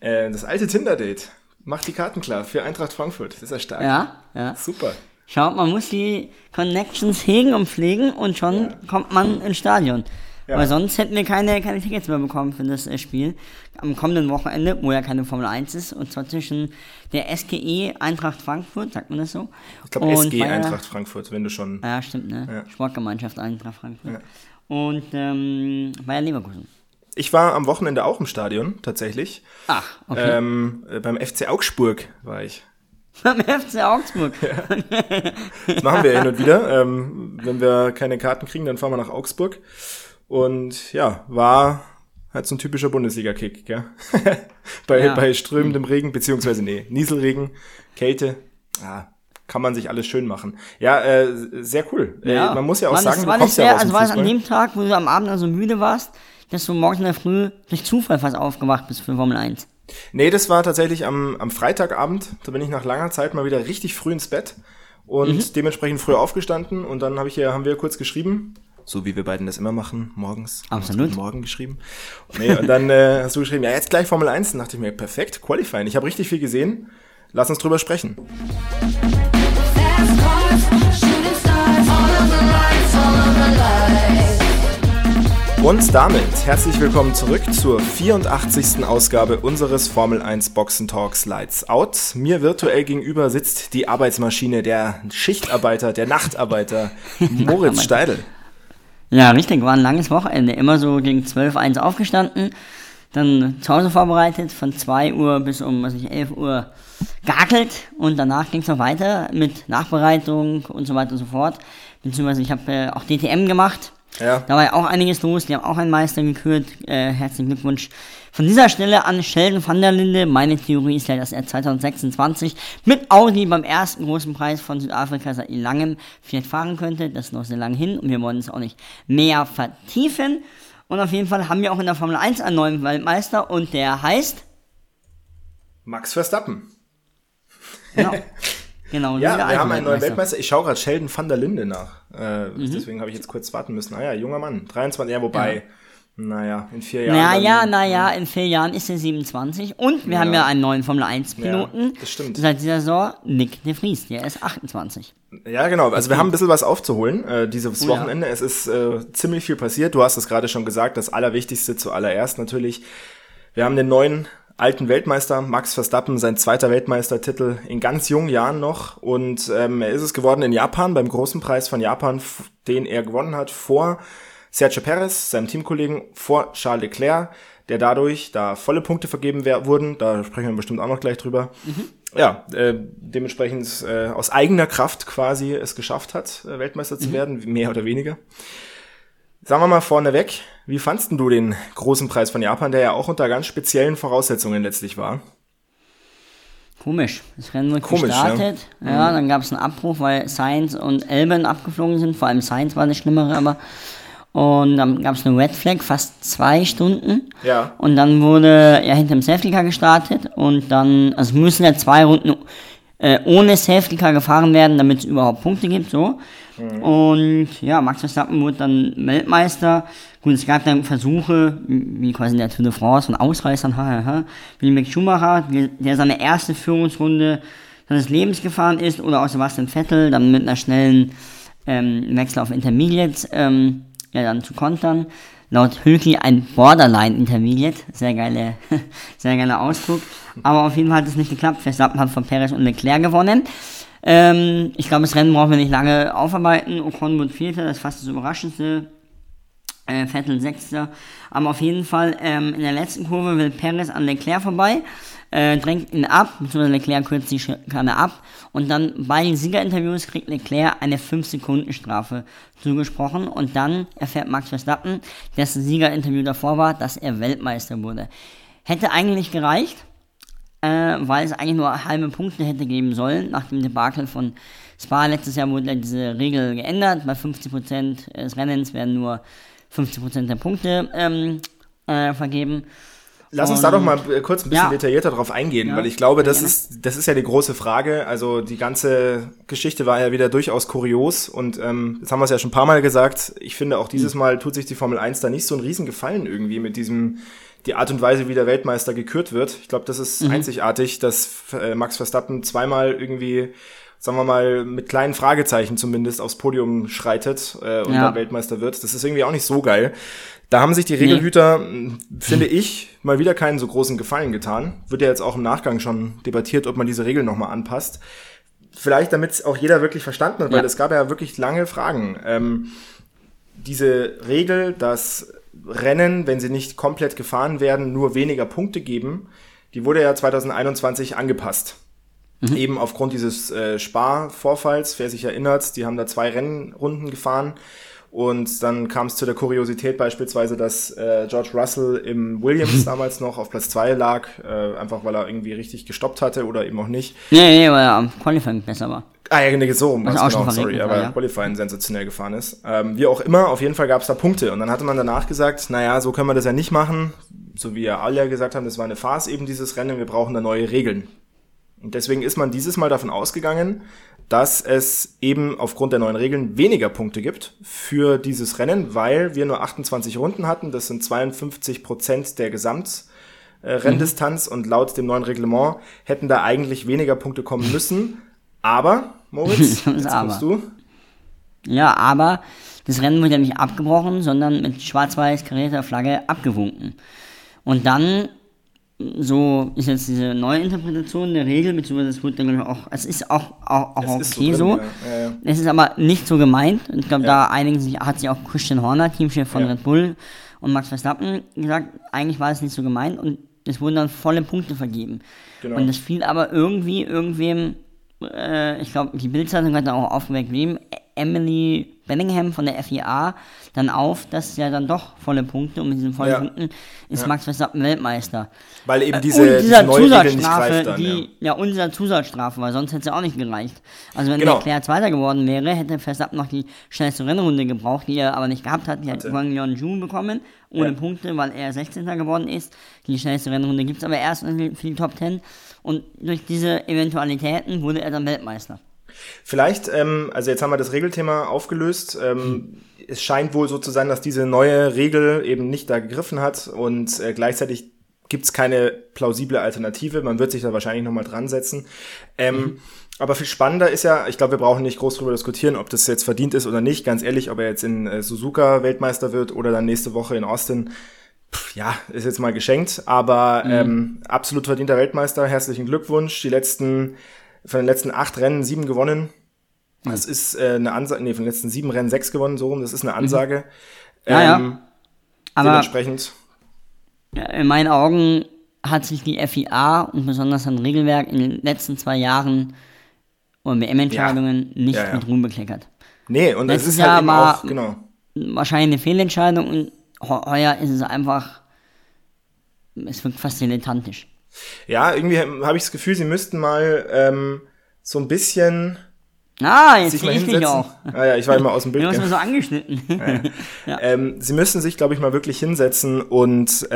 Das alte Tinder-Date macht die Karten klar für Eintracht Frankfurt. Das ist ja stark. Ja, ja. Super. Schaut, man muss die Connections hegen und pflegen und schon kommt man ins Stadion. Ja. Weil sonst hätten wir keine Tickets mehr bekommen für das Spiel am kommenden Wochenende, wo ja keine Formel 1 ist, und zwar zwischen der SGE Eintracht Frankfurt, sagt man das so? Ich glaube SG Eintracht Frankfurt, wenn du schon... Ja, stimmt, ne? Ja. Sportgemeinschaft Eintracht Frankfurt. Ja. Und Bayer Leverkusen. Ich war am Wochenende auch im Stadion, tatsächlich. Ach, okay. Beim FC Augsburg war ich. Beim FC Augsburg. Ja. Das machen wir hin und wieder. Wenn wir keine Karten kriegen, dann fahren wir nach Augsburg. Und ja, war halt so ein typischer Bundesliga-Kick, gell? Bei strömendem Regen, beziehungsweise Nieselregen, Kälte, kann man sich alles schön machen. Ja, sehr cool. Ja. Man muss ja auch sagen, du kommst ja aus dem Fußball. Also war es an dem Tag, wo du am Abend also müde warst, dass du morgens in der Früh durch Zufall fast aufgewacht bist für Formel 1? Nee, das war tatsächlich am Freitagabend, da bin ich nach langer Zeit mal wieder richtig früh ins Bett und dementsprechend früh aufgestanden, und dann haben wir kurz geschrieben, so wie wir beiden das immer machen, morgens. Absolut. Morgen geschrieben. Und dann hast du geschrieben, ja, jetzt gleich Formel 1. Dann dachte ich mir, perfekt, qualifying. Ich habe richtig viel gesehen. Lass uns drüber sprechen. Und damit herzlich willkommen zurück zur 84. Ausgabe unseres Formel 1 Boxen Talks Lights Out. Mir virtuell gegenüber sitzt die Arbeitsmaschine, der Schichtarbeiter, der Nachtarbeiter, Moritz Steidl. Ja, richtig, war ein langes Wochenende. Immer so gegen 12:01 aufgestanden, dann zu Hause vorbereitet, von 2 Uhr bis um 11 Uhr geackelt, und danach ging es noch weiter mit Nachbereitung und so weiter und so fort. Beziehungsweise ich habe auch DTM gemacht, da war ja auch einiges los, die haben auch einen Meister gekürt. Herzlichen Glückwunsch von dieser Stelle an Sheldon van der Linde. Meine Theorie ist ja, dass er 2026 mit Audi beim ersten großen Preis von Südafrika seit langem vielleicht fahren könnte. Das ist noch sehr lange hin und wir wollen es auch nicht mehr vertiefen. Und auf jeden Fall haben wir auch in der Formel 1 einen neuen Weltmeister, und der heißt Max Verstappen. Genau. Genau, ja, wir haben einen neuen Weltmeister. Ich schaue gerade Sheldon van der Linde nach. Deswegen habe ich jetzt kurz warten müssen. Naja, junger Mann, 23, Naja, in 4 Jahren. In 4 Jahren ist er 27. Und wir haben ja einen neuen Formel-1-Piloten. Ja, das stimmt. Seit dieser Saison, Nyck de Vries, der ist 28. Ja, genau. Also wir haben ein bisschen was aufzuholen dieses Wochenende. Ja. Es ist ziemlich viel passiert. Du hast es gerade schon gesagt, das Allerwichtigste zuallererst natürlich. Wir haben den neuen alten Weltmeister, Max Verstappen, sein zweiter Weltmeistertitel in ganz jungen Jahren noch. Und er ist es geworden in Japan, beim großen Preis von Japan, den er gewonnen hat vor Sergio Perez, seinem Teamkollegen, vor Charles Leclerc, der dadurch, da volle Punkte vergeben wurden, da sprechen wir bestimmt auch noch gleich drüber, ja, dementsprechend aus eigener Kraft quasi es geschafft hat, Weltmeister zu werden, mehr oder weniger. Sagen wir mal vorneweg, wie fandst du den großen Preis von Japan, der ja auch unter ganz speziellen Voraussetzungen letztlich war? Komisch. Das Rennen wird gestartet. Ne? Ja, dann gab es einen Abbruch, weil Sainz und Albon abgeflogen sind, vor allem Sainz war das Schlimmere, aber... Und dann gab es eine Red Flag, fast 2 Stunden. Ja. Und dann wurde hinter dem Safety Car gestartet. Und dann, also müssen ja 2 Runden ohne Safety Car gefahren werden, damit es überhaupt Punkte gibt, so. Mhm. Und ja, Max Verstappen wurde dann Weltmeister. Gut, es gab dann Versuche, wie quasi in der Tour de France, von Ausreißern, wie Mick Schumacher, der seine erste Führungsrunde seines Lebens gefahren ist. Oder auch Sebastian Vettel, dann mit einer schnellen Wechsel auf Intermediates, dann zu kontern. Laut Hülki ein Borderline-Intermediate. Sehr geiler Ausdruck. Aber auf jeden Fall hat es nicht geklappt. Verstappen hat von Perez und Leclerc gewonnen. Ich glaube, das Rennen brauchen wir nicht lange aufarbeiten. Ocon wurde 4., das ist fast das Überraschendste. Vettel 6. Aber auf jeden Fall, in der letzten Kurve will Perez an Leclerc vorbei, drängt ihn ab, beziehungsweise Leclerc kürzt die Schikane ab, und dann bei den Siegerinterviews kriegt Leclerc eine 5-Sekunden-Strafe zugesprochen, und dann erfährt Max Verstappen, dessen Siegerinterview davor war, dass er Weltmeister wurde. Hätte eigentlich nicht gereicht, weil es eigentlich nur halbe Punkte hätte geben sollen, nach dem Debakel von Spa. Letztes Jahr wurde diese Regel geändert, bei 50% des Rennens werden nur 15% der Punkte vergeben. Lass uns da doch mal kurz ein bisschen detaillierter drauf eingehen, weil ich glaube, das ist ja die große Frage. Also die ganze Geschichte war ja wieder durchaus kurios, und das haben wir es ja schon ein paar Mal gesagt. Ich finde, auch dieses Mal tut sich die Formel 1 da nicht so einen Riesengefallen irgendwie mit diesem die Art und Weise, wie der Weltmeister gekürt wird. Ich glaube, das ist einzigartig, dass Max Verstappen zweimal irgendwie, sagen wir mal, mit kleinen Fragezeichen zumindest aufs Podium schreitet und dann Weltmeister wird. Das ist irgendwie auch nicht so geil. Da haben sich die Regelhüter, finde ich, mal wieder keinen so großen Gefallen getan. Wird ja jetzt auch im Nachgang schon debattiert, ob man diese Regeln nochmal anpasst. Vielleicht, damit es auch jeder wirklich verstanden hat, weil es gab ja wirklich lange Fragen. Diese Regel, dass Rennen, wenn sie nicht komplett gefahren werden, nur weniger Punkte geben, die wurde ja 2021 angepasst. Eben aufgrund dieses Spa-Vorfalls, wer sich erinnert, die haben da 2 Rennrunden gefahren und dann kam es zu der Kuriosität beispielsweise, dass George Russell im Williams damals noch auf Platz 2 lag, einfach weil er irgendwie richtig gestoppt hatte oder eben auch nicht. Nee, weil er am Qualifying besser war. Ah ja, genau, so rum, ganz genau, sorry, aber Qualifying sensationell gefahren ist. Wie auch immer, auf jeden Fall gab es da Punkte und dann hatte man danach gesagt, naja, so können wir das ja nicht machen, so wie ja alle gesagt haben, das war eine Farce eben dieses Rennen, wir brauchen da neue Regeln. Und deswegen ist man dieses Mal davon ausgegangen, dass es eben aufgrund der neuen Regeln weniger Punkte gibt für dieses Rennen, weil wir nur 28 Runden hatten. Das sind 52% der Gesamtrenndistanz und laut dem neuen Reglement hätten da eigentlich weniger Punkte kommen müssen. Aber, Moritz, jetzt kommst du. Ja, aber das Rennen wurde ja nicht abgebrochen, sondern mit schwarz-weiß karierter Flagge abgewunken. Und dann... So ist jetzt diese Neuinterpretation der Regel, beziehungsweise es wird dann auch, es ist auch okay so. Ja. Es ist aber nicht so gemeint. Ich glaube, da einigen sich, hat sich auch Christian Horner, Teamchef von Red Bull und Max Verstappen gesagt, eigentlich war es nicht so gemeint und es wurden dann volle Punkte vergeben. Genau. Und das fiel aber irgendwie irgendwem, ich glaube, die Bild-Zeitung hat dann auch aufgeweckt, wem Emily Bellingham von der FIA dann auf, dass ja dann doch volle Punkte und mit diesen vollen Punkten ist Max Verstappen Weltmeister. Weil eben diese neue Regel nicht greift dann, unsere Zusatzstrafe, weil sonst hätte es ja auch nicht gereicht. Also wenn Leclerc Zweiter geworden wäre, hätte Verstappen noch die schnellste Rennrunde gebraucht, die er aber nicht gehabt hat. Die hat Wang Yonju bekommen, ohne Punkte, weil er 16. geworden ist. Die schnellste Rennrunde gibt es aber erst für die Top 10 und durch diese Eventualitäten wurde er dann Weltmeister. Vielleicht, also jetzt haben wir das Regelthema aufgelöst, es scheint wohl so zu sein, dass diese neue Regel eben nicht da gegriffen hat und gleichzeitig gibt's keine plausible Alternative, man wird sich da wahrscheinlich nochmal dran setzen. Aber viel spannender ist ja, ich glaube, wir brauchen nicht groß drüber diskutieren, ob das jetzt verdient ist oder nicht, ganz ehrlich, ob er jetzt in Suzuka Weltmeister wird oder dann nächste Woche in Austin, ist jetzt mal geschenkt, aber absolut verdienter Weltmeister, herzlichen Glückwunsch, von den letzten 8 Rennen 7 gewonnen. Das ist eine Ansage, von den letzten 7 Rennen 6 gewonnen, so rum, das ist eine Ansage. Aber dementsprechend. In meinen Augen hat sich die FIA und besonders das Regelwerk in den letzten 2 Jahren und WM-Entscheidungen nicht mit Ruhm bekleckert. Nee, und es ist halt auch, wahrscheinlich eine Fehlentscheidung und heuer ist es einfach, es wirkt fast dilettantisch. Ja, irgendwie habe ich das Gefühl, sie müssten mal so ein bisschen sich mal hinsetzen. Ich war immer aus dem Bild. Du hast mir so angeschnitten. Sie müssten sich, glaube ich, mal wirklich hinsetzen und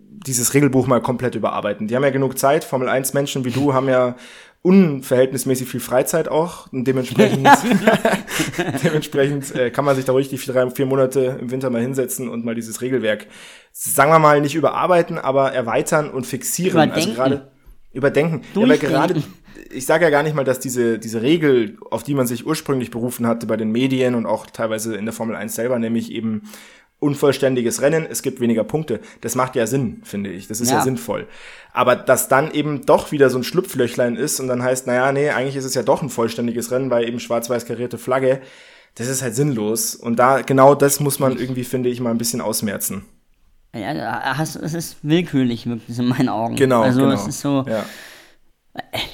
dieses Regelbuch mal komplett überarbeiten. Die haben ja genug Zeit. Formel 1 Menschen wie du haben ja unverhältnismäßig viel Freizeit auch. Und dementsprechend kann man sich da ruhig die 4 Monate im Winter mal hinsetzen und mal dieses Regelwerk, sagen wir mal, nicht überarbeiten, aber erweitern und fixieren. Überdenken. Also gerade überdenken. Ich sage ja gar nicht mal, dass diese Regel, auf die man sich ursprünglich berufen hatte bei den Medien und auch teilweise in der Formel 1 selber, nämlich eben unvollständiges Rennen, es gibt weniger Punkte. Das macht ja Sinn, finde ich. Das ist ja sinnvoll. Aber dass dann eben doch wieder so ein Schlupflöchlein ist und dann heißt, eigentlich ist es ja doch ein vollständiges Rennen, weil eben schwarz-weiß karierte Flagge, das ist halt sinnlos. Und da, genau das muss man irgendwie, finde ich, mal ein bisschen ausmerzen. Ja, es ist willkürlich, wirklich, in meinen Augen. Genau, also es ist so,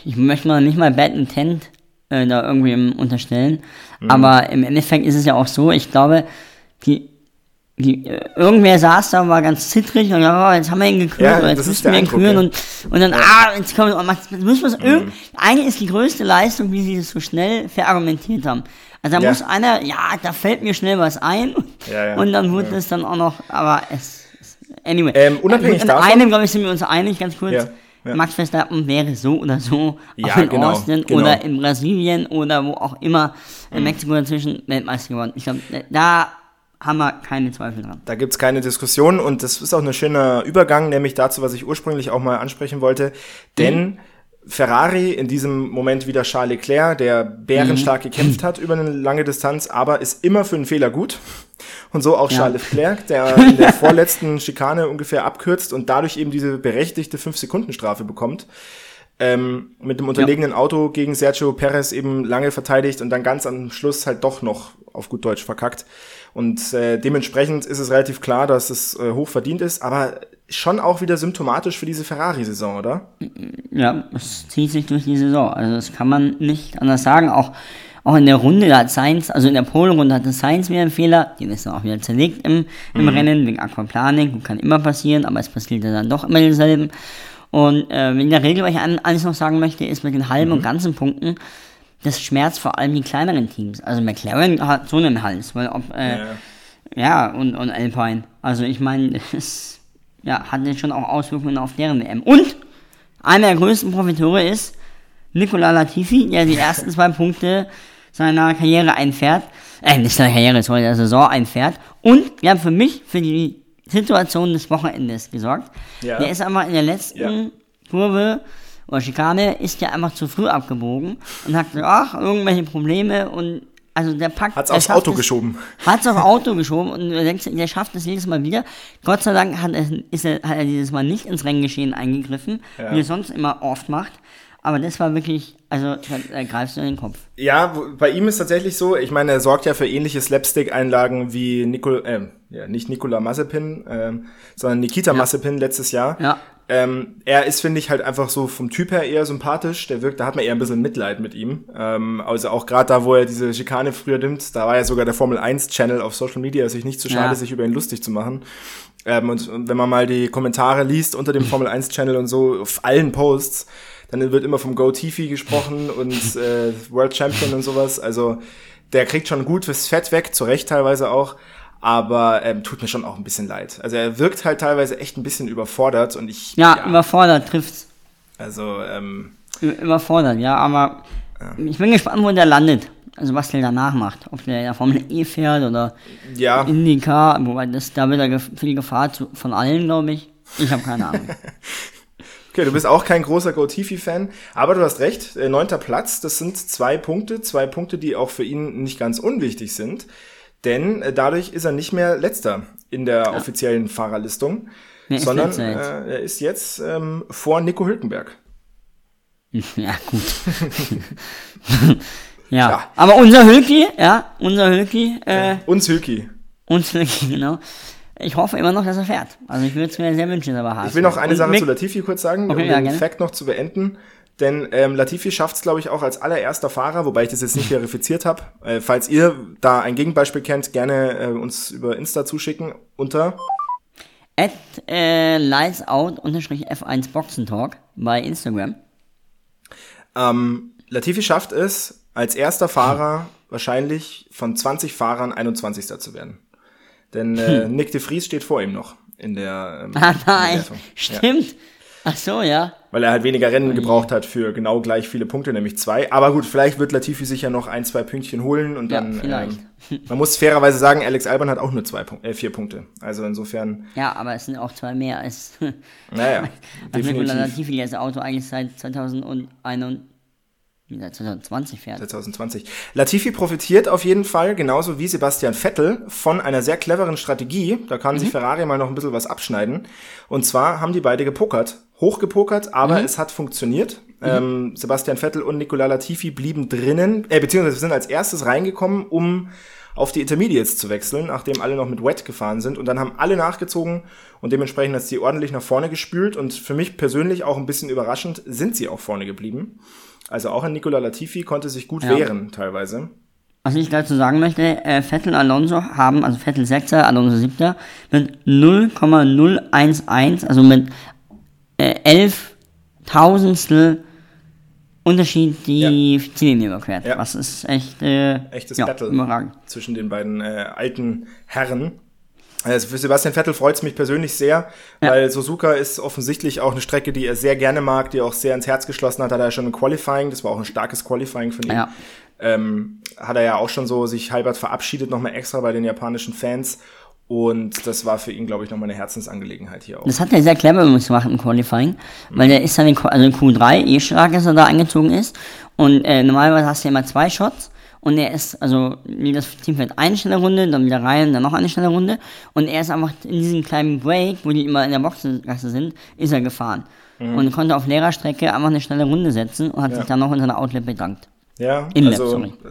ich möchte noch nicht mal Bad Intent da irgendwie unterstellen, aber im Endeffekt ist es ja auch so, ich glaube, irgendwer saß da und war ganz zittrig und jetzt haben wir ihn gekürt, jetzt müssen wir ihn küren und dann, jetzt kommen wir und müssen wir es Eigentlich ist die größte Leistung, wie sie das so schnell verargumentiert haben. Also da muss einer, da fällt mir schnell was ein und dann wird es dann auch noch, aber anyway. Unabhängig davon. In einem, glaube ich, sind wir uns einig, ganz kurz. Ja. Max Verstappen wäre so oder so auch in Austin oder in Brasilien oder wo auch immer in Mexiko dazwischen Weltmeister geworden. Ich glaube, da haben wir keine Zweifel dran. Da gibt es keine Diskussion und das ist auch ein schöner Übergang, nämlich dazu, was ich ursprünglich auch mal ansprechen wollte, denn Ferrari in diesem Moment wieder Charles Leclerc, der bärenstark gekämpft hat über eine lange Distanz, aber ist immer für einen Fehler gut. Und so auch Charles Leclerc, der in der vorletzten Schikane ungefähr abkürzt und dadurch eben diese berechtigte 5-Sekunden-Strafe bekommt. Mit dem unterlegenen Auto gegen Sergio Perez eben lange verteidigt und dann ganz am Schluss halt doch noch auf gut Deutsch verkackt. Und dementsprechend ist es relativ klar, dass es hoch verdient ist, aber schon auch wieder symptomatisch für diese Ferrari-Saison, oder? Ja, es zieht sich durch die Saison. Also das kann man nicht anders sagen. Auch in der Runde, da hat Sainz, also in der Pole-Runde hatte Sainz wieder einen Fehler, den ist dann auch wieder zerlegt im Rennen, wegen Aquaplaning, kann immer passieren, aber es passiert dann doch immer denselben. Und in der Regel, was ich alles noch sagen möchte, ist mit den halben und ganzen Punkten, das schmerzt vor allem die kleineren Teams. Also McLaren hat so einen Hals, weil und Alpine. Also ich meine, das hat jetzt schon auch Auswirkungen auf deren WM. Und einer der größten Profiteure ist Nicola Latifi, der die ersten 2 Punkte der Saison einfährt. Und der hat für mich, für die Situation des Wochenendes gesorgt. Ja. Der ist einfach in der letzten Kurve oder Schikane, ist ja einfach zu früh abgebogen und hat gesagt, irgendwelche Probleme und also der packt... Hat's aufs Auto geschoben und du denkst, der schafft es jedes Mal wieder. Gott sei Dank hat er dieses Mal nicht ins Renngeschehen eingegriffen, wie er sonst immer oft macht. Aber das war wirklich, also da greifst du in den Kopf. Ja, bei ihm ist tatsächlich so, ich meine, er sorgt ja für ähnliche Slapstick-Einlagen wie Nikita Mazepin letztes Jahr. Ja. Er ist, finde ich, halt einfach so vom Typ her eher sympathisch, da hat man eher ein bisschen Mitleid mit ihm, also auch gerade da, wo er diese Schikane früher nimmt, da war ja sogar der Formel 1 Channel auf Social Media, sich nicht zu schade, sich über ihn lustig zu machen, und wenn man mal die Kommentare liest unter dem Formel 1 Channel und so, auf allen Posts, dann wird immer vom Go Tifi gesprochen und World Champion und sowas, also der kriegt schon gut fürs Fett weg, zu Recht teilweise auch. Aber tut mir schon auch ein bisschen leid. Also er wirkt halt teilweise echt ein bisschen überfordert und ich... Ja, überfordert trifft's. Also, Überfordert, ja, aber ich bin gespannt, wo der landet. Also was der danach macht. Ob der in der Formel E fährt oder IndyCar. Wobei, da wird er viel Gefahr von allen, glaube ich. Ich habe keine Ahnung. Okay, du bist auch kein großer Go-Tifi-Fan, aber du hast recht. 9. Platz, das sind 2 Punkte, die auch für ihn nicht ganz unwichtig sind. Denn dadurch ist er nicht mehr Letzter in der offiziellen Fahrerlistung, sondern er ist jetzt vor Nico Hülkenberg. Ja, gut. Aber unser Hülki, genau. Ich hoffe immer noch, dass er fährt. Also ich würde es mir sehr wünschen, aber hart. Ich will noch eine Sache zu Latifi kurz sagen, um den Fact noch zu beenden. Denn Latifi schafft es, glaube ich, auch als allererster Fahrer, wobei ich das jetzt nicht verifiziert habe. Falls ihr da ein Gegenbeispiel kennt, gerne uns über Insta zuschicken unter @lightsout_f1boxentalk bei Instagram. Latifi schafft es, als erster Fahrer wahrscheinlich von 20 Fahrern 21. zu werden. Denn Nyck de Vries steht vor ihm noch in der Bewertung. Stimmt. Ja. Ach so, ja. Weil er halt weniger Rennen gebraucht hat für genau gleich viele Punkte, nämlich 2. Aber gut, vielleicht wird Latifi sicher noch 1, 2 Pünktchen holen und dann. Vielleicht. Man muss fairerweise sagen, Alex Albon hat auch nur 4 Punkte. Also insofern. Ja, aber es sind auch 2 mehr als. Naja. Nicola Latifi, der das Auto eigentlich seit 2020 fährt. 2020. Latifi profitiert auf jeden Fall, genauso wie Sebastian Vettel, von einer sehr cleveren Strategie. Da kann sich Ferrari mal noch ein bisschen was abschneiden. Und zwar haben die beide hochgepokert, aber es hat funktioniert. Sebastian Vettel und Nicola Latifi blieben drinnen, beziehungsweise sind als erstes reingekommen, um auf die Intermediates zu wechseln, nachdem alle noch mit Wet gefahren sind. Und dann haben alle nachgezogen und dementsprechend hat sie ordentlich nach vorne gespült. Und für mich persönlich auch ein bisschen überraschend, sind sie auch vorne geblieben. Also auch ein Nicola Latifi konnte sich gut wehren teilweise. Was ich dazu sagen möchte, Vettel 6er, Alonso 7er, mit 0,011, also mit 11.000stel Unterschied, die Ziellinie überquert. Ja. Was ist echt echtes Battle überragend zwischen den beiden alten Herren. Also für Sebastian Vettel freut es mich persönlich sehr, weil Suzuka ist offensichtlich auch eine Strecke, die er sehr gerne mag, die er auch sehr ins Herz geschlossen hat. Hat er ja schon ein Qualifying, das war auch ein starkes Qualifying von ihm. Ja. Hat er ja auch schon so sich halbert verabschiedet, nochmal extra bei den japanischen Fans. Und das war für ihn, glaube ich, nochmal eine Herzensangelegenheit hier auch. Das hat er sehr clever gemacht im Qualifying, weil der ist dann in Q3 eh stark, dass er da eingezogen ist. Und normalerweise hast du ja immer zwei Shots. Und er ist, also das Team fährt eine schnelle Runde, dann wieder rein, dann noch eine schnelle Runde. Und er ist einfach in diesem kleinen Break, wo die immer in der Boxengasse sind, ist er gefahren. Mhm. Und konnte auf leerer Strecke einfach eine schnelle Runde setzen und hat sich dann noch unter einer Outlap bedankt. Ja,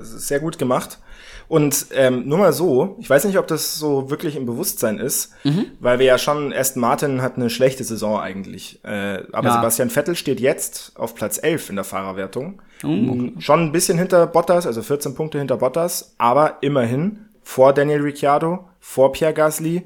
sehr gut gemacht. Und nur mal so, ich weiß nicht, ob das so wirklich im Bewusstsein ist, weil wir ja schon, Aston Martin hat eine schlechte Saison eigentlich. Aber Sebastian Vettel steht jetzt auf Platz 11 in der Fahrerwertung. Schon ein bisschen hinter Bottas, also 14 Punkte hinter Bottas, aber immerhin vor Daniel Ricciardo, vor Pierre Gasly,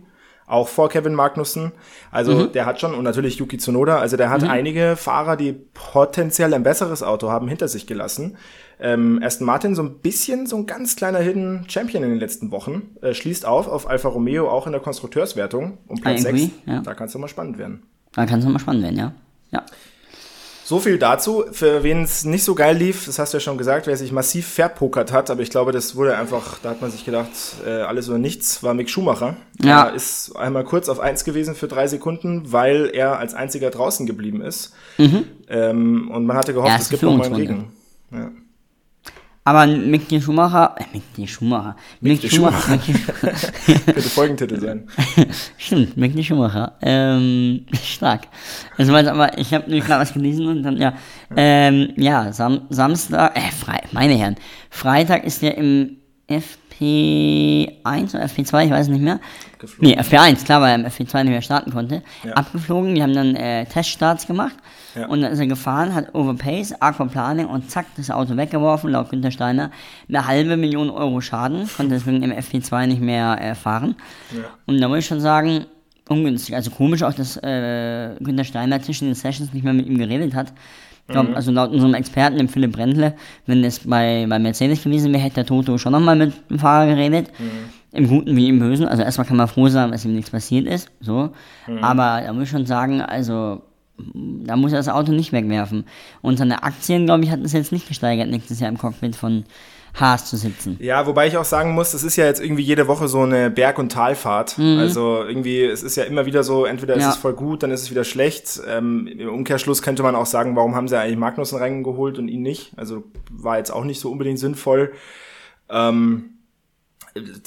auch vor Kevin Magnussen. Also der hat schon, und natürlich Yuki Tsunoda, also der hat einige Fahrer, die potenziell ein besseres Auto haben, hinter sich gelassen. Aston Martin so ein bisschen, so ein ganz kleiner Hidden Champion in den letzten Wochen, schließt auf Alfa Romeo auch in der Konstrukteurswertung um Platz 6. Ja. Da kann es nochmal spannend werden. Ja. So viel dazu. Für wen es nicht so geil lief, das hast du ja schon gesagt, wer sich massiv verpokert hat, aber ich glaube, das wurde einfach, da hat man sich gedacht, alles oder nichts, war Mick Schumacher. Ja. Er ist einmal kurz auf 1 gewesen für 3 Sekunden, weil er als einziger draußen geblieben ist. Und man hatte gehofft, es gibt noch mal einen Regen. Ja. Aber Mick de Schumacher. Könnte Folgentitel sein. Stimmt, Mick de Schumacher. Stark. Das war jetzt aber, ich habe nur gerade was gelesen und dann, Freitag ist der im FP1 oder FP2, ich weiß nicht mehr. Abgeflogen. Nee, FP1, klar, weil er im FP2 nicht mehr starten konnte. Ja. Abgeflogen, die haben dann Teststarts gemacht. Ja. Und dann ist er gefahren, hat Overpace, Aquaplaning und zack, das Auto weggeworfen, laut Günther Steiner. 500.000 Euro Schaden, konnte deswegen im FP2 nicht mehr fahren. Ja. Und da muss ich schon sagen, ungünstig. Also komisch auch, dass Günther Steiner zwischen den Sessions nicht mehr mit ihm geredet hat. Ich glaube, also laut unserem Experten, dem Philipp Brendle, wenn das bei Mercedes gewesen wäre, hätte der Toto schon nochmal mit dem Fahrer geredet. Im Guten wie im Bösen. Also erstmal kann man froh sein, dass ihm nichts passiert ist. So. Aber da muss ich schon sagen, also da muss er das Auto nicht wegwerfen. Und seine Aktien, glaube ich, hat es jetzt nicht gesteigert, nächstes Jahr im Cockpit von Haas zu sitzen. Ja, wobei ich auch sagen muss, das ist ja jetzt irgendwie jede Woche so eine Berg- und Talfahrt. Also irgendwie, es ist ja immer wieder so, entweder ist es voll gut, dann ist es wieder schlecht. Im Umkehrschluss könnte man auch sagen, warum haben sie eigentlich Magnussen reingeholt und ihn nicht? Also war jetzt auch nicht so unbedingt sinnvoll.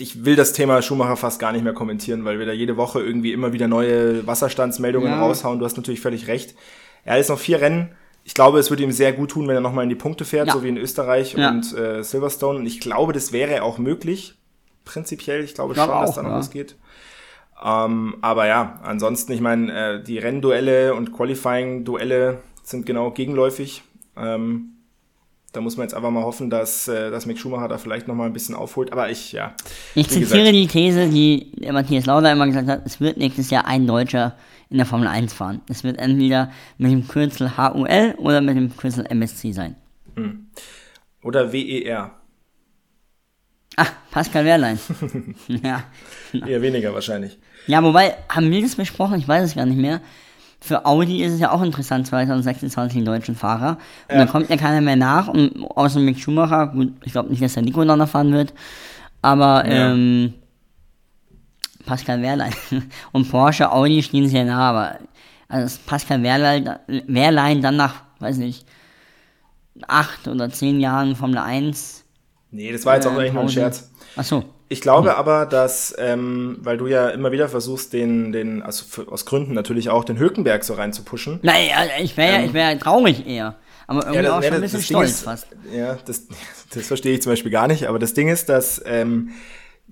Ich will das Thema Schumacher fast gar nicht mehr kommentieren, weil wir da jede Woche irgendwie immer wieder neue Wasserstandsmeldungen raushauen. Du hast natürlich völlig recht. Er hat jetzt noch 4 Rennen. Ich glaube, es würde ihm sehr gut tun, wenn er nochmal in die Punkte fährt, so wie in Österreich und Silverstone. Und ich glaube, das wäre auch möglich. Prinzipiell, ich glaube schon, dass da noch was geht. Aber ja, ansonsten, ich meine, die Rennduelle und Qualifying-Duelle sind genau gegenläufig. Da muss man jetzt einfach mal hoffen, dass Mick Schumacher da vielleicht nochmal ein bisschen aufholt. Aber ich zitiere die These, die Matthias Lauda immer gesagt hat, es wird nächstes Jahr ein Deutscher in der Formel 1 fahren. Es wird entweder mit dem Kürzel HUL oder mit dem Kürzel MSC sein. Oder WER. Ach, Pascal Wehrlein. Ja. Eher weniger wahrscheinlich. Ja, wobei, haben wir das besprochen? Ich weiß es gar nicht mehr. Für Audi ist es ja auch interessant, 2026 den deutschen Fahrer. Und da kommt ja keiner mehr nach. Und außer Mick Schumacher, gut, ich glaube nicht, dass der Nico noch fahren wird. Aber Pascal Wehrlein und Porsche, Audi stehen sehr nah, aber also Pascal Wehrlein dann nach, weiß nicht, 8 oder 10 Jahren Formel 1. Nee, das war jetzt auch eigentlich nur ein Scherz. Ach so. Ich glaube aber, dass, weil du ja immer wieder versuchst, den also aus Gründen natürlich auch, den Hülkenberg so reinzupuschen. Nein, also ich wär traurig eher. Aber irgendwie auch schon ein bisschen stolz ist, fast. Ja, das verstehe ich zum Beispiel gar nicht. Aber das Ding ist, dass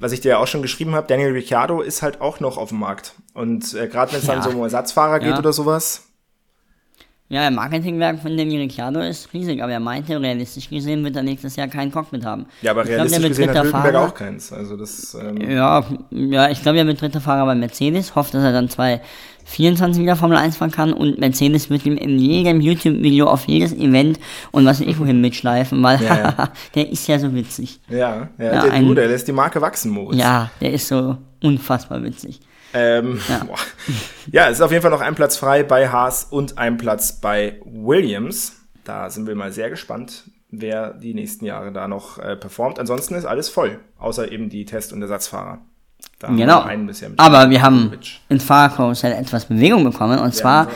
was ich dir ja auch schon geschrieben habe, Daniel Ricciardo ist halt auch noch auf dem Markt. Und gerade wenn es dann so um Ersatzfahrer geht oder sowas. Ja, der Marketingwerk von Daniel Ricciardo ist riesig, aber er meinte, realistisch gesehen wird er nächstes Jahr keinen Cockpit haben. Ja, aber realistisch gesehen hat Hülkenberg auch keins. Also das, ich glaube, er wird dritter Fahrer bei Mercedes, hofft, dass er dann 2024 wieder Formel 1 fahren kann und Mercedes wird ihm in jedem YouTube-Video auf jedes Event und was ich wohin mitschleifen, weil der ist ja so witzig. Ja, der lässt die Marke wachsen, Moritz. Ja, der ist so unfassbar witzig. Ja, es ist auf jeden Fall noch ein Platz frei bei Haas und ein Platz bei Williams. Da sind wir mal sehr gespannt, wer die nächsten Jahre da noch performt. Ansonsten ist alles voll, außer eben die Test- und Ersatzfahrer. Da genau, haben wir bisher mit aber wir haben in Fahrercoach etwas Bewegung bekommen. Und zwar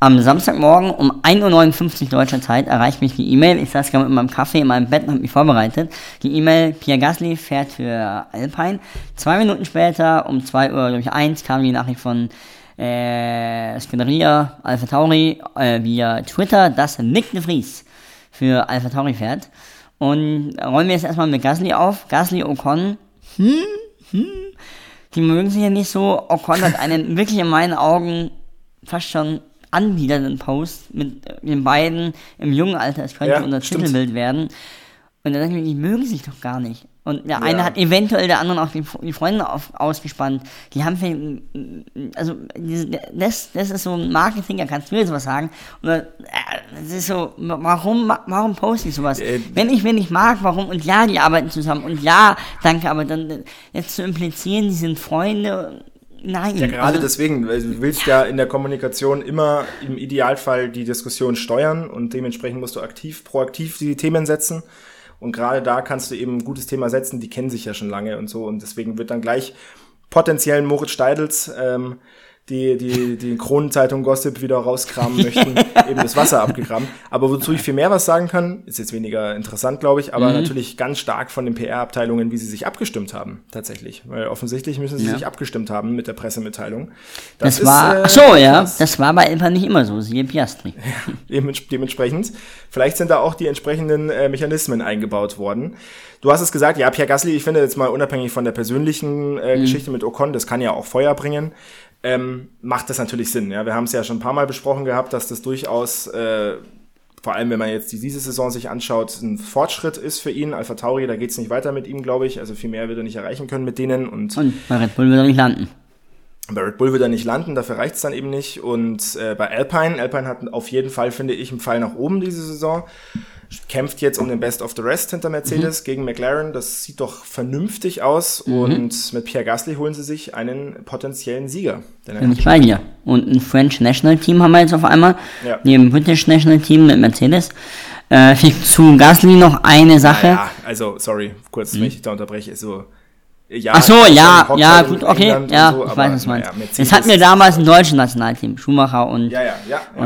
am Samstagmorgen um 1.59 Uhr deutscher Zeit erreicht mich die E-Mail. Ich saß gerade mit meinem Kaffee in meinem Bett und habe mich vorbereitet. Die E-Mail, Pierre Gasly fährt für Alpine. 2 Minuten später, um 2.01 Uhr, kam die Nachricht von Scuderia AlphaTauri via Twitter, dass Nyck de Vries für AlphaTauri fährt. Und rollen wir jetzt erstmal mit Gasly auf. Gasly, Ocon, die mögen sich ja nicht so. Ocon hat einen wirklich in meinen Augen fast schon anbiedernden Post mit den beiden im jungen Alter. Es könnte unser Titelbild werden. Und da denke ich mir, die mögen sich doch gar nicht. Und der eine hat eventuell der anderen auch die Freunde ausgespannt. Die haben das ist so ein Marketing, da kannst du mir sowas sagen. Oder, das ist so, warum poste ich sowas? Wenn ich wen nicht mag, warum? Und ja, die arbeiten zusammen. Und ja, danke, aber dann jetzt zu implizieren, die sind Freunde, nein. Ja, gerade also, deswegen, weil du willst ja in der Kommunikation immer im Idealfall die Diskussion steuern und dementsprechend musst du proaktiv die Themen setzen. Und gerade da kannst du eben ein gutes Thema setzen, die kennen sich ja schon lange und so. Und deswegen wird dann gleich potenziellen Moritz Steidels, die Kronenzeitung Gossip wieder rauskramen möchten, eben das Wasser abgegraben. Aber wozu ich viel mehr was sagen kann, ist jetzt weniger interessant, glaube ich, aber natürlich ganz stark von den PR-Abteilungen, wie sie sich abgestimmt haben, tatsächlich. Weil offensichtlich müssen sie sich abgestimmt haben mit der Pressemitteilung. Das war bei Elfer nicht immer so, siehe Piastri. Ja, dementsprechend. Vielleicht sind da auch die entsprechenden Mechanismen eingebaut worden. Du hast es gesagt, ja, Pierre Gasly, ich finde jetzt mal unabhängig von der persönlichen Geschichte mit Ocon, das kann ja auch Feuer bringen. Macht das natürlich Sinn. Ja? Wir haben es ja schon ein paar Mal besprochen gehabt, dass das durchaus, vor allem wenn man jetzt diese Saison sich anschaut, ein Fortschritt ist für ihn. AlphaTauri, da geht es nicht weiter mit ihm, glaube ich. Also viel mehr wird er nicht erreichen können mit denen. Und bei Red Bull wird er nicht landen. Dafür reicht es dann eben nicht. Und bei Alpine hat auf jeden Fall, finde ich, einen Pfeil nach oben diese Saison. Kämpft jetzt um den Best of the Rest hinter Mercedes gegen McLaren. Das sieht doch vernünftig aus. Und mit Pierre Gasly holen sie sich einen potenziellen Sieger. Und ein French National Team haben wir jetzt auf einmal. Ja. Neben British National Team mit Mercedes. Zu Gasly noch eine Sache. Ja, also, sorry, kurz, wenn ich da unterbreche. Ich weiß, was man. Es hatten wir damals ein deutsches Nationalteam. Schumacher und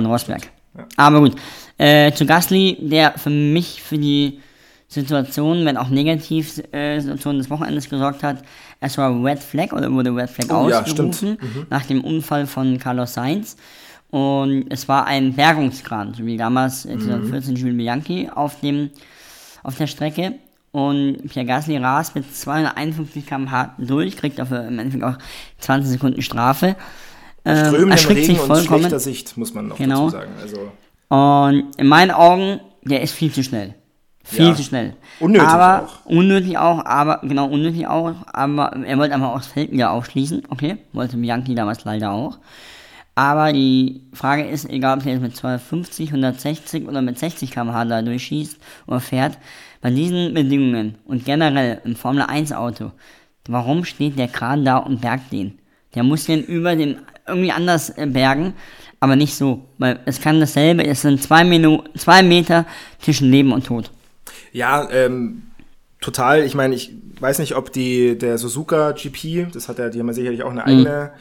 Rosberg. Ja. Aber gut. Zu Gasly, der für mich für die Situation, wenn auch negativ, Situation des Wochenendes gesorgt hat. Es war Red Flag oder wurde Red Flag ausgerufen nach dem Unfall von Carlos Sainz. Und es war ein Bergungskran, so wie damals 2014 Jules Bianchi auf der Strecke. Und Pierre Gasly rast mit 251 km/h durch, kriegt dafür im Endeffekt auch 20 Sekunden Strafe. Strömendem Regen und schlechter Sicht, muss man noch dazu sagen. Also und in meinen Augen, der ist viel zu schnell. Zu schnell. Unnötig auch, aber er wollte einfach auch das Feld wieder aufschließen, okay, wollte Bianchi damals leider auch. Aber die Frage ist, egal ob er jetzt mit 250, 160 oder mit 60 km/h da durchschießt oder fährt, bei diesen Bedingungen und generell im Formel 1 Auto, warum steht der Kran da und bergt den? Der muss den über den irgendwie anders bergen. Aber nicht so, weil es kann dasselbe, es sind 2 Meter zwischen Leben und Tod. Ja, total. Ich meine, ich weiß nicht, ob der Suzuka GP, die haben ja sicherlich auch eine eigene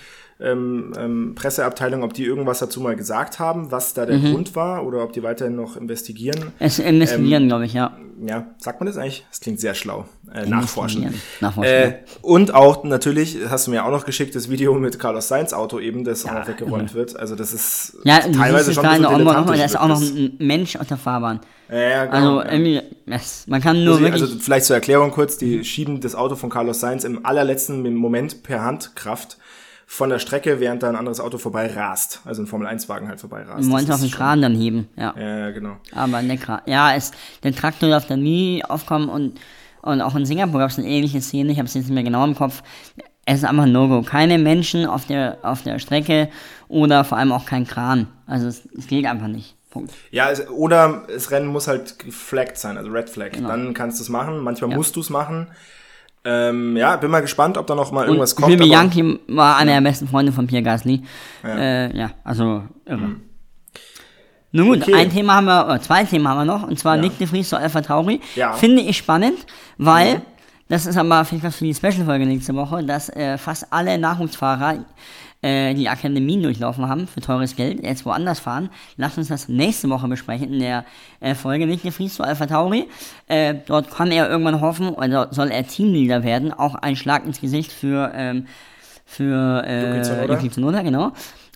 Presseabteilung, ob die irgendwas dazu mal gesagt haben, was da der Grund war oder ob die weiterhin noch investigieren. Es investigieren, glaube ich, ja. Ja, sagt man das eigentlich? Das klingt sehr schlau. Nachforschen. Und auch natürlich, hast du mir auch noch geschickt, das Video mit Carlos Sainz Auto eben, das auch weggeräumt wird. Also das ist teilweise schon ein bisschen dilettantisch. Da ist auch noch ein Mensch auf der Fahrbahn. Ja, genau. Also irgendwie, man kann nur wirklich... Also vielleicht zur Erklärung kurz, die schieben das Auto von Carlos Sainz im allerletzten Moment per Handkraft von der Strecke, während da ein anderes Auto vorbei rast. Also ein Formel-1-Wagen halt vorbei rast. Wir wollen es auf den Kran dann heben, ja. Ja, genau. Aber lecker. Ja, der Traktor darf da nie aufkommen und auch in Singapur gab es eine ähnliche Szene, ich habe es jetzt nicht mehr genau im Kopf. Es ist einfach ein No-Go. Keine Menschen auf der Strecke oder vor allem auch kein Kran. Also es geht einfach nicht. Punkt. Ja, oder das Rennen muss halt geflaggt sein, also Red Flag. Genau. Dann kannst du es machen, manchmal musst du es machen. Ja, bin mal gespannt, ob da noch mal irgendwas kommt. Bibi Janki war einer der besten Freunde von Pierre Gasly. Ja, also irre. Nun gut, okay. Ein Thema haben wir, oder zwei Themen haben wir noch, und zwar Nyck de Vries zur AlphaTauri. Ja. Finde ich spannend, weil, das ist aber vielleicht was für die Special-Folge nächste Woche, dass fast alle Nachwuchsfahrer die Akademien durchlaufen haben für teures Geld, jetzt woanders fahren. Lasst uns das nächste Woche besprechen in der Folge Nyck de Vries zu AlphaTauri. Dort kann er irgendwann hoffen, oder soll er Teamleader werden, auch ein Schlag ins Gesicht für Yuki Tsunoda, genau.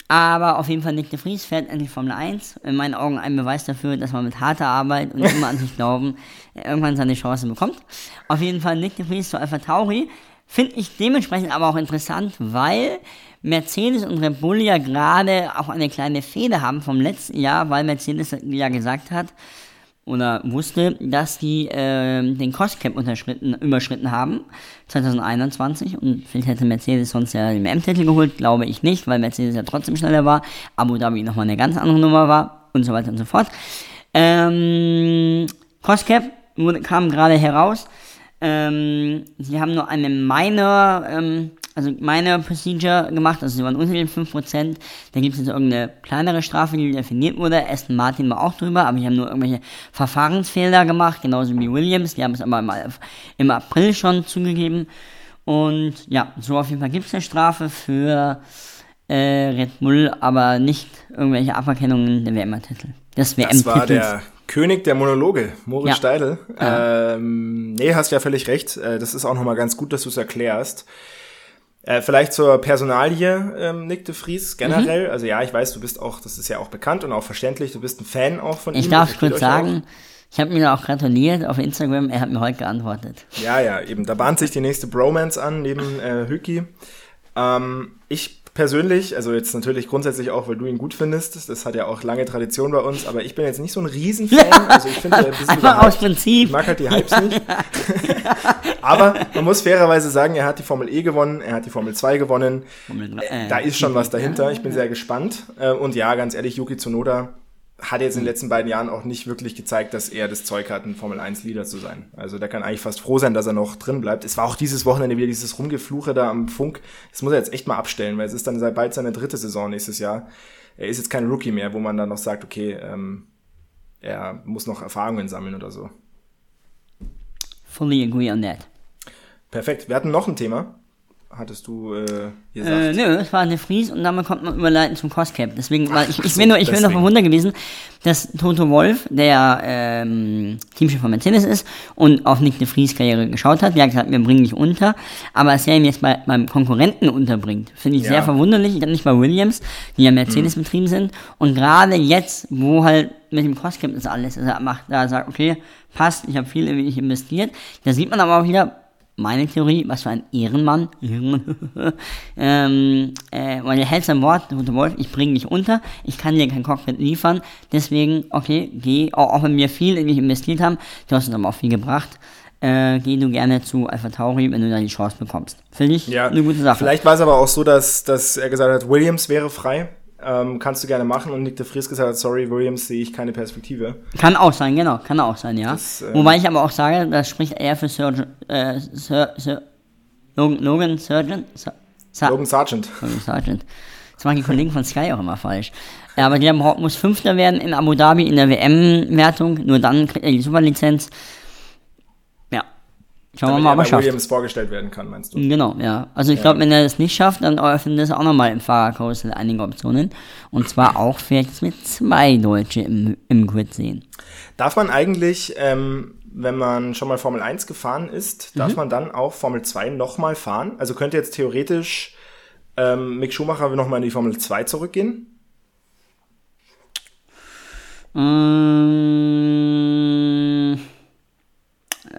Aber auf jeden Fall Nyck de Vries fährt endlich Formel 1. In meinen Augen ein Beweis dafür, dass man mit harter Arbeit und immer an sich glauben irgendwann seine Chance bekommt. Auf jeden Fall Nyck de Vries zu AlphaTauri. Finde ich dementsprechend aber auch interessant, weil Mercedes und Red Bull ja gerade auch eine kleine Fehde haben vom letzten Jahr, weil Mercedes ja gesagt hat oder wusste, dass die den Cost-Cap überschritten haben, 2021. Und vielleicht hätte Mercedes sonst ja den WM-Titel geholt, glaube ich nicht, weil Mercedes ja trotzdem schneller war, Abu Dhabi nochmal eine ganz andere Nummer war und so weiter und so fort. Cost-Cap kam gerade heraus. Sie haben nur eine Minor, also Minor Procedure gemacht, also sie waren unter den 5%, da gibt es jetzt irgendeine kleinere Strafe, die definiert wurde, Aston Martin war auch drüber, aber die haben nur irgendwelche Verfahrensfehler gemacht, genauso wie Williams, die haben es aber mal im April schon zugegeben, und ja, so auf jeden Fall gibt es eine Strafe für Red Bull, aber nicht irgendwelche Aberkennungen der WM-Titel. Das WM-Titel. Das war der König der Monologe, Moritz Steidl. Nee, hast ja völlig recht. Das ist auch nochmal ganz gut, dass du es erklärst. Vielleicht zur Personalie, Nyck de Vries generell. Also ja, ich weiß, du bist auch, das ist ja auch bekannt und auch verständlich, du bist ein Fan auch von ihm. Ich darf kurz sagen, ich habe mir auch gratuliert auf Instagram, er hat mir heute geantwortet. Ja, eben. Da bahnt sich die nächste Bromance an, neben Hücki. Ich persönlich, also jetzt natürlich grundsätzlich auch, weil du ihn gut findest, das hat ja auch lange Tradition bei uns, aber ich bin jetzt nicht so ein Riesenfan, also ich finde ein bisschen aus Prinzip. Ich mag halt die Hypes nicht. Aber man muss fairerweise sagen, er hat die Formel E gewonnen, er hat die Formel 2 gewonnen, da ist schon was dahinter, ich bin sehr gespannt. Und ja, ganz ehrlich, Yuki Tsunoda hat jetzt in den letzten beiden Jahren auch nicht wirklich gezeigt, dass er das Zeug hat, ein Formel-1-Leader zu sein. Also der kann eigentlich fast froh sein, dass er noch drin bleibt. Es war auch dieses Wochenende wieder dieses Rumgefluche da am Funk. Das muss er jetzt echt mal abstellen, weil es ist dann bald seine dritte Saison nächstes Jahr. Er ist jetzt kein Rookie mehr, wo man dann noch sagt, okay, er muss noch Erfahrungen sammeln oder so. Fully agree on that. Perfekt. Wir hatten noch ein Thema. Hattest du gesagt? Nö, es war eine Fries und damit kommt man überleiten zum Cost-Cap. Deswegen, ich bin noch verwundert gewesen, dass Toto Wolff, der Teamchef von Mercedes ist und auf Nyck de Vries Karriere geschaut hat, der hat gesagt, wir bringen dich unter, aber dass er ihn jetzt beim Konkurrenten unterbringt, finde ich sehr verwunderlich. Ich glaube nicht bei Williams, die ja Mercedes betrieben sind, und gerade jetzt, wo halt mit dem Cost-Cap ist alles, also er sagt, okay, passt, ich habe viel in mich investiert, da sieht man aber auch wieder, meine Theorie, was für ein Ehrenmann, weil er hält sein Wort, Toto Wolff, ich bringe dich unter, ich kann dir kein Cockpit liefern, deswegen, okay, geh, auch wenn wir viel in dich investiert haben, du hast uns aber auch viel gebracht, geh du gerne zu AlphaTauri, wenn du da die Chance bekommst. Finde ich eine gute Sache. Vielleicht war es aber auch so, dass er gesagt hat, Williams wäre frei, kannst du gerne machen, und Nyck de Vries gesagt hat, sorry, Williams, sehe ich keine Perspektive. Kann auch sein, genau, ja. Das, wobei ich aber auch sage, das spricht eher für Logan Sargent. Das machen die Kollegen von Sky auch immer falsch. Aber der muss Fünfter werden in Abu Dhabi in der WM-Wertung, nur dann kriegt er die Superlizenz. Schauen wir mal, ob er schafft. Williams vorgestellt werden kann, meinst du? Genau, ja. Also ich glaube, wenn er das nicht schafft, dann öffnet es auch nochmal im Fahrerkarussell einige Optionen. Und zwar auch vielleicht mit zwei Deutsche im Grid sehen. Darf man eigentlich, wenn man schon mal Formel 1 gefahren ist, darf man dann auch Formel 2 nochmal fahren? Also könnte jetzt theoretisch Mick Schumacher nochmal in die Formel 2 zurückgehen?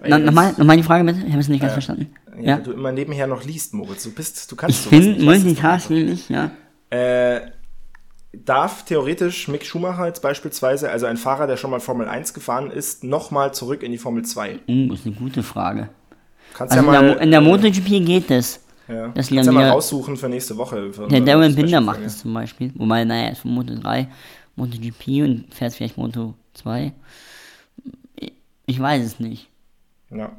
Nochmal die Frage bitte, ich habe es nicht ganz verstanden. Ja, du immer nebenher noch liest, Moritz, du kannst sowas nicht. Ich bin Multitasking nicht, darf theoretisch Mick Schumacher jetzt beispielsweise, also ein Fahrer, der schon mal Formel 1 gefahren ist, nochmal zurück in die Formel 2? Das ist eine gute Frage. Kannst also ja mal, in der MotoGP geht das. Ja, das kannst ja mal raussuchen für nächste Woche. Der Darren Binder macht das zum Beispiel, wobei, naja, ist von Moto 3, MotoGP und fährt vielleicht Moto 2. Ich weiß es nicht. Ja.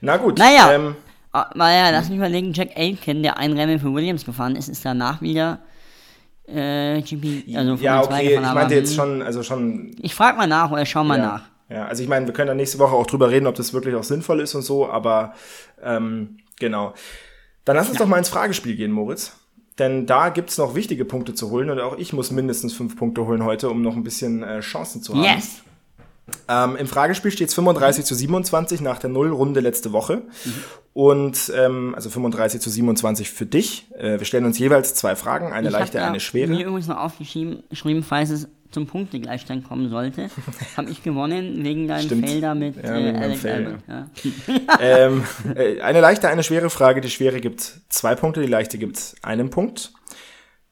Na gut. Naja, lass mich überlegen, Jack Aitken, der ein Rennen für Williams gefahren ist, ist danach wieder GP, also ja, okay, gefahren, ich meinte jetzt schon, also schon... Ich frag mal nach oder schau mal nach. Ja, also ich meine, wir können da nächste Woche auch drüber reden, ob das wirklich auch sinnvoll ist und so, aber genau. Dann lass uns doch mal ins Fragespiel gehen, Moritz. Denn da gibt's noch wichtige Punkte zu holen und auch ich muss mindestens 5 Punkte holen heute, um noch ein bisschen Chancen zu haben. Yes! Im Fragespiel steht es 35-27 nach der Nullrunde letzte Woche. Mhm. Und also 35-27 für dich. Wir stellen uns jeweils 2 Fragen, eine leichte, eine schwere. Ich habe mir übrigens noch aufgeschrieben, falls es zum Punktegleichstand kommen sollte, habe ich gewonnen wegen deinem Felder mit Alex Albert. Ja. Eine leichte, eine schwere Frage. Die schwere gibt 2 Punkte, die leichte gibt 1 Punkt.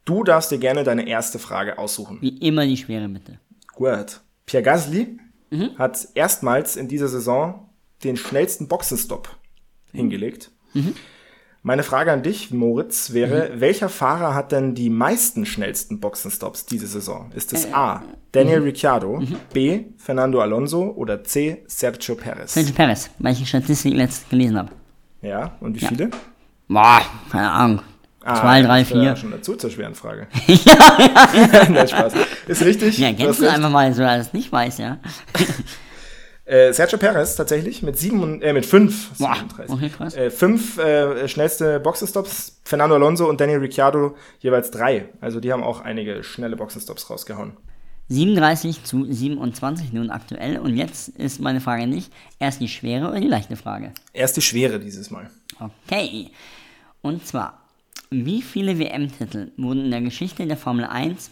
Du darfst dir gerne deine erste Frage aussuchen. Wie immer die schwere, bitte. Gut. Pierre Gasly hat erstmals in dieser Saison den schnellsten Boxenstopp hingelegt. Mhm. Meine Frage an dich, Moritz, wäre, welcher Fahrer hat denn die meisten schnellsten Boxenstops diese Saison? Ist es A, Daniel Ricciardo, B, Fernando Alonso oder C, Sergio Perez? Sergio Perez, weil ich die Statistik letztens gelesen habe. Ja, und wie viele? Boah, keine Ahnung. 2, 3, 4. Ja, schon dazu zur schweren Frage. ja. Nein, Spaß. Ist richtig. Ja, ergänzen einfach mal, so dass es nicht weiß, ja. Sergio Perez tatsächlich mit 5. Boah, 37, okay, krass. 5 schnellste Boxenstops. Fernando Alonso und Daniel Ricciardo jeweils 3. Also die haben auch einige schnelle Boxenstops rausgehauen. 37-27 nun aktuell. Und jetzt ist meine Frage nicht erst die schwere oder die leichte Frage? Erst die schwere dieses Mal. Okay. Und zwar... Wie viele WM-Titel wurden in der Geschichte der Formel 1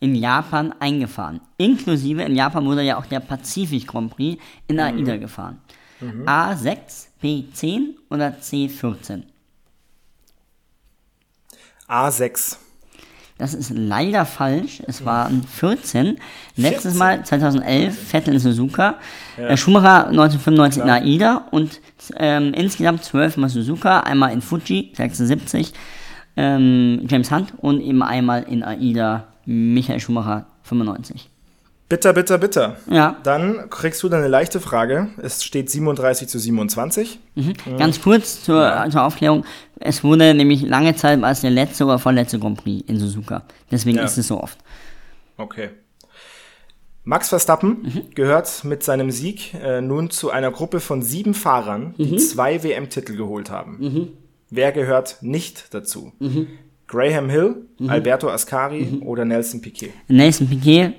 in Japan eingefahren? Inklusive, in Japan wurde ja auch der Pazifik Grand Prix in AIDA gefahren. Mhm. A6, B10 oder C14? A6. Das ist leider falsch. Es waren 14. Letztes Mal 2011 Vettel in Suzuka, Schumacher 1995 in AIDA und insgesamt 12 Mal Suzuka, einmal in Fuji 76, James Hunt und eben einmal in AIDA Michael Schumacher 95. Bitter. Ja. Dann kriegst du deine leichte Frage. Es steht 37-27. Mhm. Ganz kurz zur Aufklärung. Es wurde nämlich lange Zeit als der letzte oder vorletzte Grand Prix in Suzuka. Deswegen ist es so oft. Okay. Max Verstappen gehört mit seinem Sieg nun zu einer Gruppe von 7 Fahrern, die 2 WM-Titel geholt haben. Mhm. Wer gehört nicht dazu? Mhm. Graham Hill, Alberto Ascari oder Nelson Piquet? Nelson Piquet,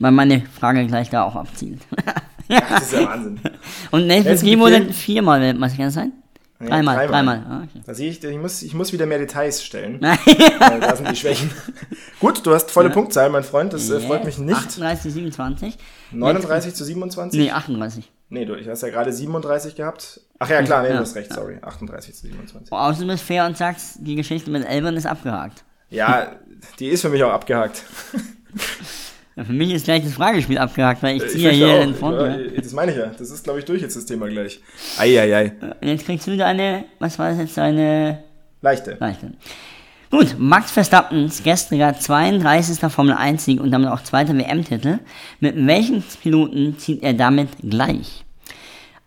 weil meine Frage gleich da auch abzielt. Das ist ja Wahnsinn. Und Nelson Piquet wurde 4-mal Weltmeister, kann das sein? Nee, 3-mal. Ah, okay. Da sehe ich, ich muss wieder mehr Details stellen. Da sind die Schwächen. Gut, du hast volle Punktzahl, mein Freund, das freut mich nicht. 38-27. 39-27? Nee, 38. Nee, du hast ja gerade 37 gehabt. Ach ja, klar, du hast recht, sorry. 38-27. Oh, außerdem bist du fair und sagst, die Geschichte mit Albon ist abgehakt. Ja, die ist für mich auch abgehakt. Ja, für mich ist gleich das Fragespiel abgehakt, weil ich ziehe hier in Front. Ja, das meine ich ja. Das ist, glaube ich, durch jetzt das Thema gleich. Eieiei. Jetzt kriegst du deine, was war das jetzt, deine... Leichte. Gut, Max Verstappens gestriger 32. Formel-1-Sieg und damit auch 2. WM-Titel. Mit welchen Piloten zieht er damit gleich?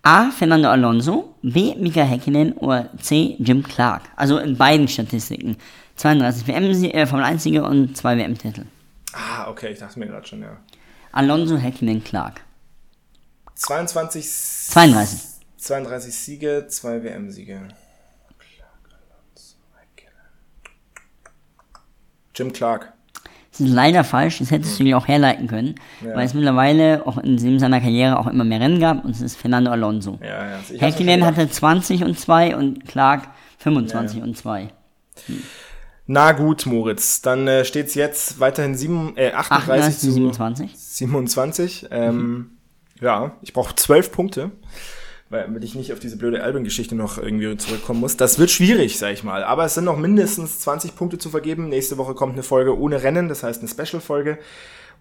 A. Fernando Alonso, B. Mika Häkkinen oder C. Jim Clark. Also in beiden Statistiken. 32 Formel-1-Siege und 2 WM-Titel. Ah, okay, ich dachte mir gerade schon, ja. Alonso, Häkkinen, Clark. 32 Siege, 2 WM-Siege. Clark, Alonso, Häkkinen. Jim Clark. Das ist leider falsch, das hättest du auch herleiten können, weil es mittlerweile auch in seiner Karriere auch immer mehr Rennen gab und es ist Fernando Alonso. Ja, Häkkinen hatte 20-2 und Clark 25-2. Hm. Na gut, Moritz, dann steht es jetzt weiterhin 38-27. Ja, ich brauche 12 Punkte, damit ich nicht auf diese blöde Albon-Geschichte noch irgendwie zurückkommen muss. Das wird schwierig, sag ich mal, aber es sind noch mindestens 20 Punkte zu vergeben. Nächste Woche kommt eine Folge ohne Rennen, das heißt eine Special-Folge.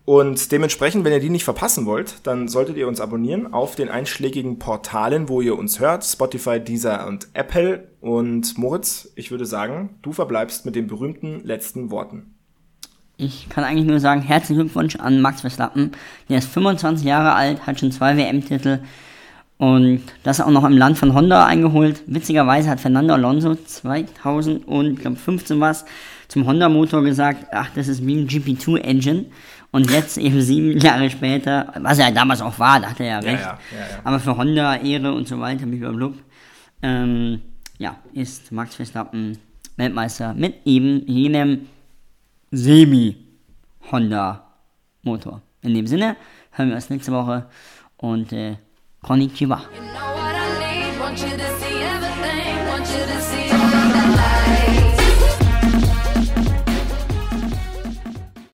Und dementsprechend, wenn ihr die nicht verpassen wollt, dann solltet ihr uns abonnieren auf den einschlägigen Portalen, wo ihr uns hört, Spotify, Deezer und Apple. Und Moritz, ich würde sagen, du verbleibst mit den berühmten letzten Worten. Ich kann eigentlich nur sagen, herzlichen Glückwunsch an Max Verstappen. Der ist 25 Jahre alt, hat schon 2 WM-Titel Und das auch noch im Land von Honda eingeholt. Witzigerweise hat Fernando Alonso 2015 zum Honda-Motor gesagt, ach, das ist wie ein GP2-Engine. Und jetzt eben 7 Jahre später, was er damals auch war, da hat er ja recht. Ja. Aber für Honda, Ehre und so weiter, wie beim Look, ist Max Verstappen Weltmeister mit eben jenem Semi-Honda-Motor. In dem Sinne, hören wir uns nächste Woche und Konnichiwa. You know what I need, want you to see everything, want you to see everything.